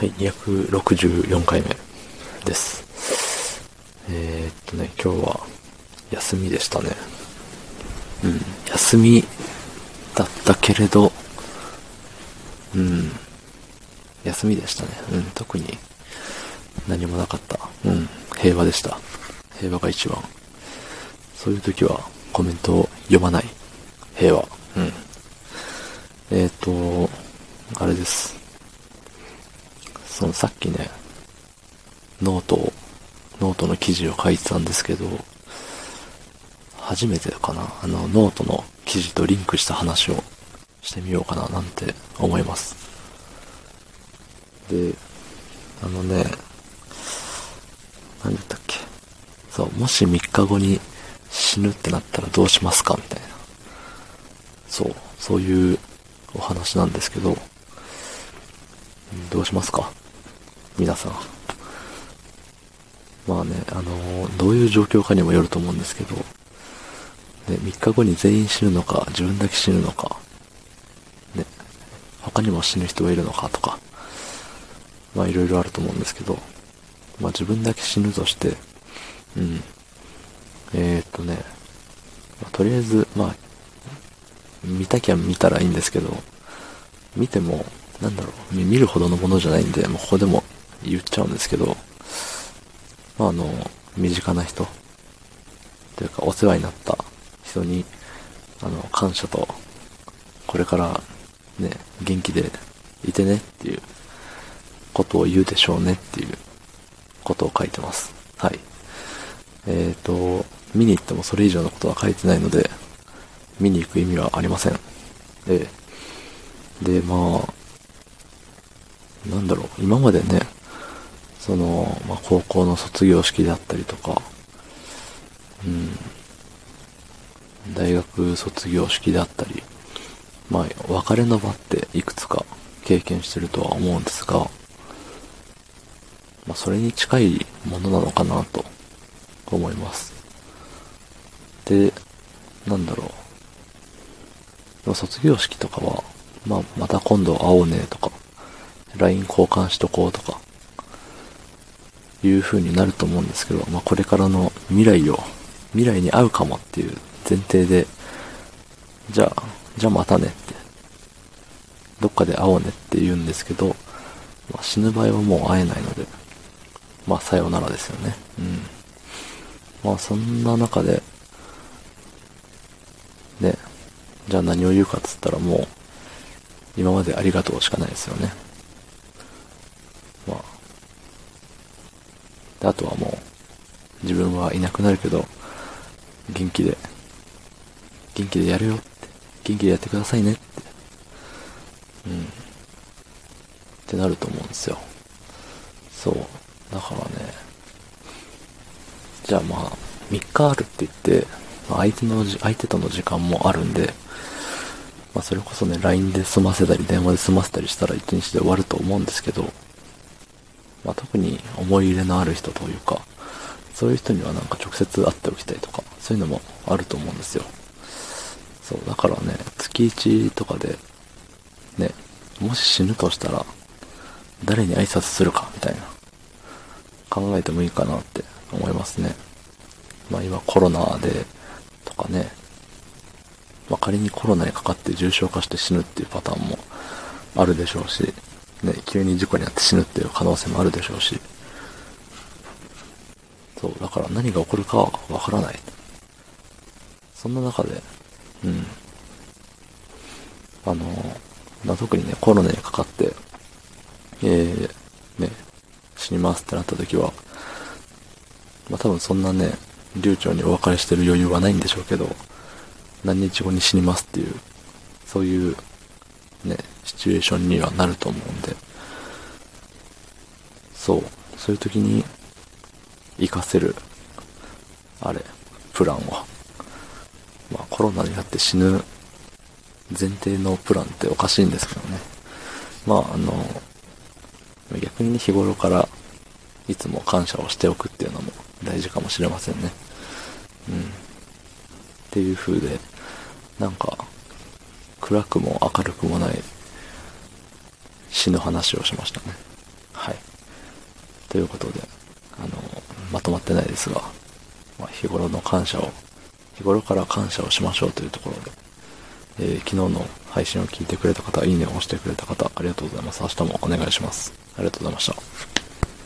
はい、264回目です。今日は休みでしたね。休みだったけれど、休みでしたね。特に何もなかった。平和でした。平和が一番。そういう時はコメントを読まない。平和。あれです。さっきね、ノートの記事を書いてたんですけど、初めてかな、ノートの記事とリンクした話をしてみようかななんて思います。で、何だったっけ、もし3日後に死ぬってなったらどうしますかみたいな、そういうお話なんですけど、どうしますか皆さん。まあね、どういう状況かにもよると思うんですけど、ね、3日後に全員死ぬのか、自分だけ死ぬのか、ね、他にも死ぬ人がいるのかとか、まあいろいろあると思うんですけど、まあ自分だけ死ぬとして、とりあえず、見たきゃ見たらいいんですけど、見ても、見るほどのものじゃないんで、もうここでも言っちゃうんですけど、身近な人、というかお世話になった人に、感謝と、これから、ね、元気でいてねっていうことを言うでしょうねっていうことを書いてます。はい。見に行ってもそれ以上のことは書いてないので、見に行く意味はありません。で、まあ、今までね、高校の卒業式であったりとか、大学卒業式であったり、別れの場っていくつか経験してるとは思うんですが、それに近いものなのかなと思います。で、卒業式とかは、また今度会おうねとか、LINE 交換しとこうとかいう風になると思うんですけど、これからの未来に会うかもっていう前提で、じゃあまたねって、どっかで会おうねって言うんですけど、死ぬ場合はもう会えないので、さよならですよね。そんな中でね、じゃあ何を言うかっつったら、もう今までありがとうしかないですよね。あとはもう、自分はいなくなるけど、元気でやるよって、元気でやってくださいねって、ってなると思うんですよ。そう。だからね、じゃあ3日あるって言って、相手との時間もあるんで、それこそね、LINE で済ませたり、電話で済ませたりしたら一日で終わると思うんですけど、特に思い入れのある人というか、そういう人には直接会っておきたいとか、そういうのもあると思うんですよ。そう、だからね、月1とかで、ね、もし死ぬとしたら、誰に挨拶するか、みたいな、考えてもいいかなって思いますね。今コロナで、とかね、仮にコロナにかかって重症化して死ぬっていうパターンもあるでしょうし、ね、急に事故に遭って死ぬっていう可能性もあるでしょうし、そう、だから何が起こるかはわからない。そんな中で、特にね、コロナにかかって、死にますってなった時は、多分そんなね、流暢にお別れしてる余裕はないんでしょうけど、何日後に死にますっていう、そういう、ね、シチュエーションにはなると思うんで、そういう時に活かせるプランを、コロナになって死ぬ前提のプランっておかしいんですけどね。逆に日頃からいつも感謝をしておくっていうのも大事かもしれませんね。っていう風で、暗くも明るくもない死の話をしましたね。ということで、まとまってないですが、まあ、日頃から感謝をしましょうというところで、昨日の配信を聞いてくれた方、いいねを押してくれた方、ありがとうございます。明日もお願いします。ありがとうございました。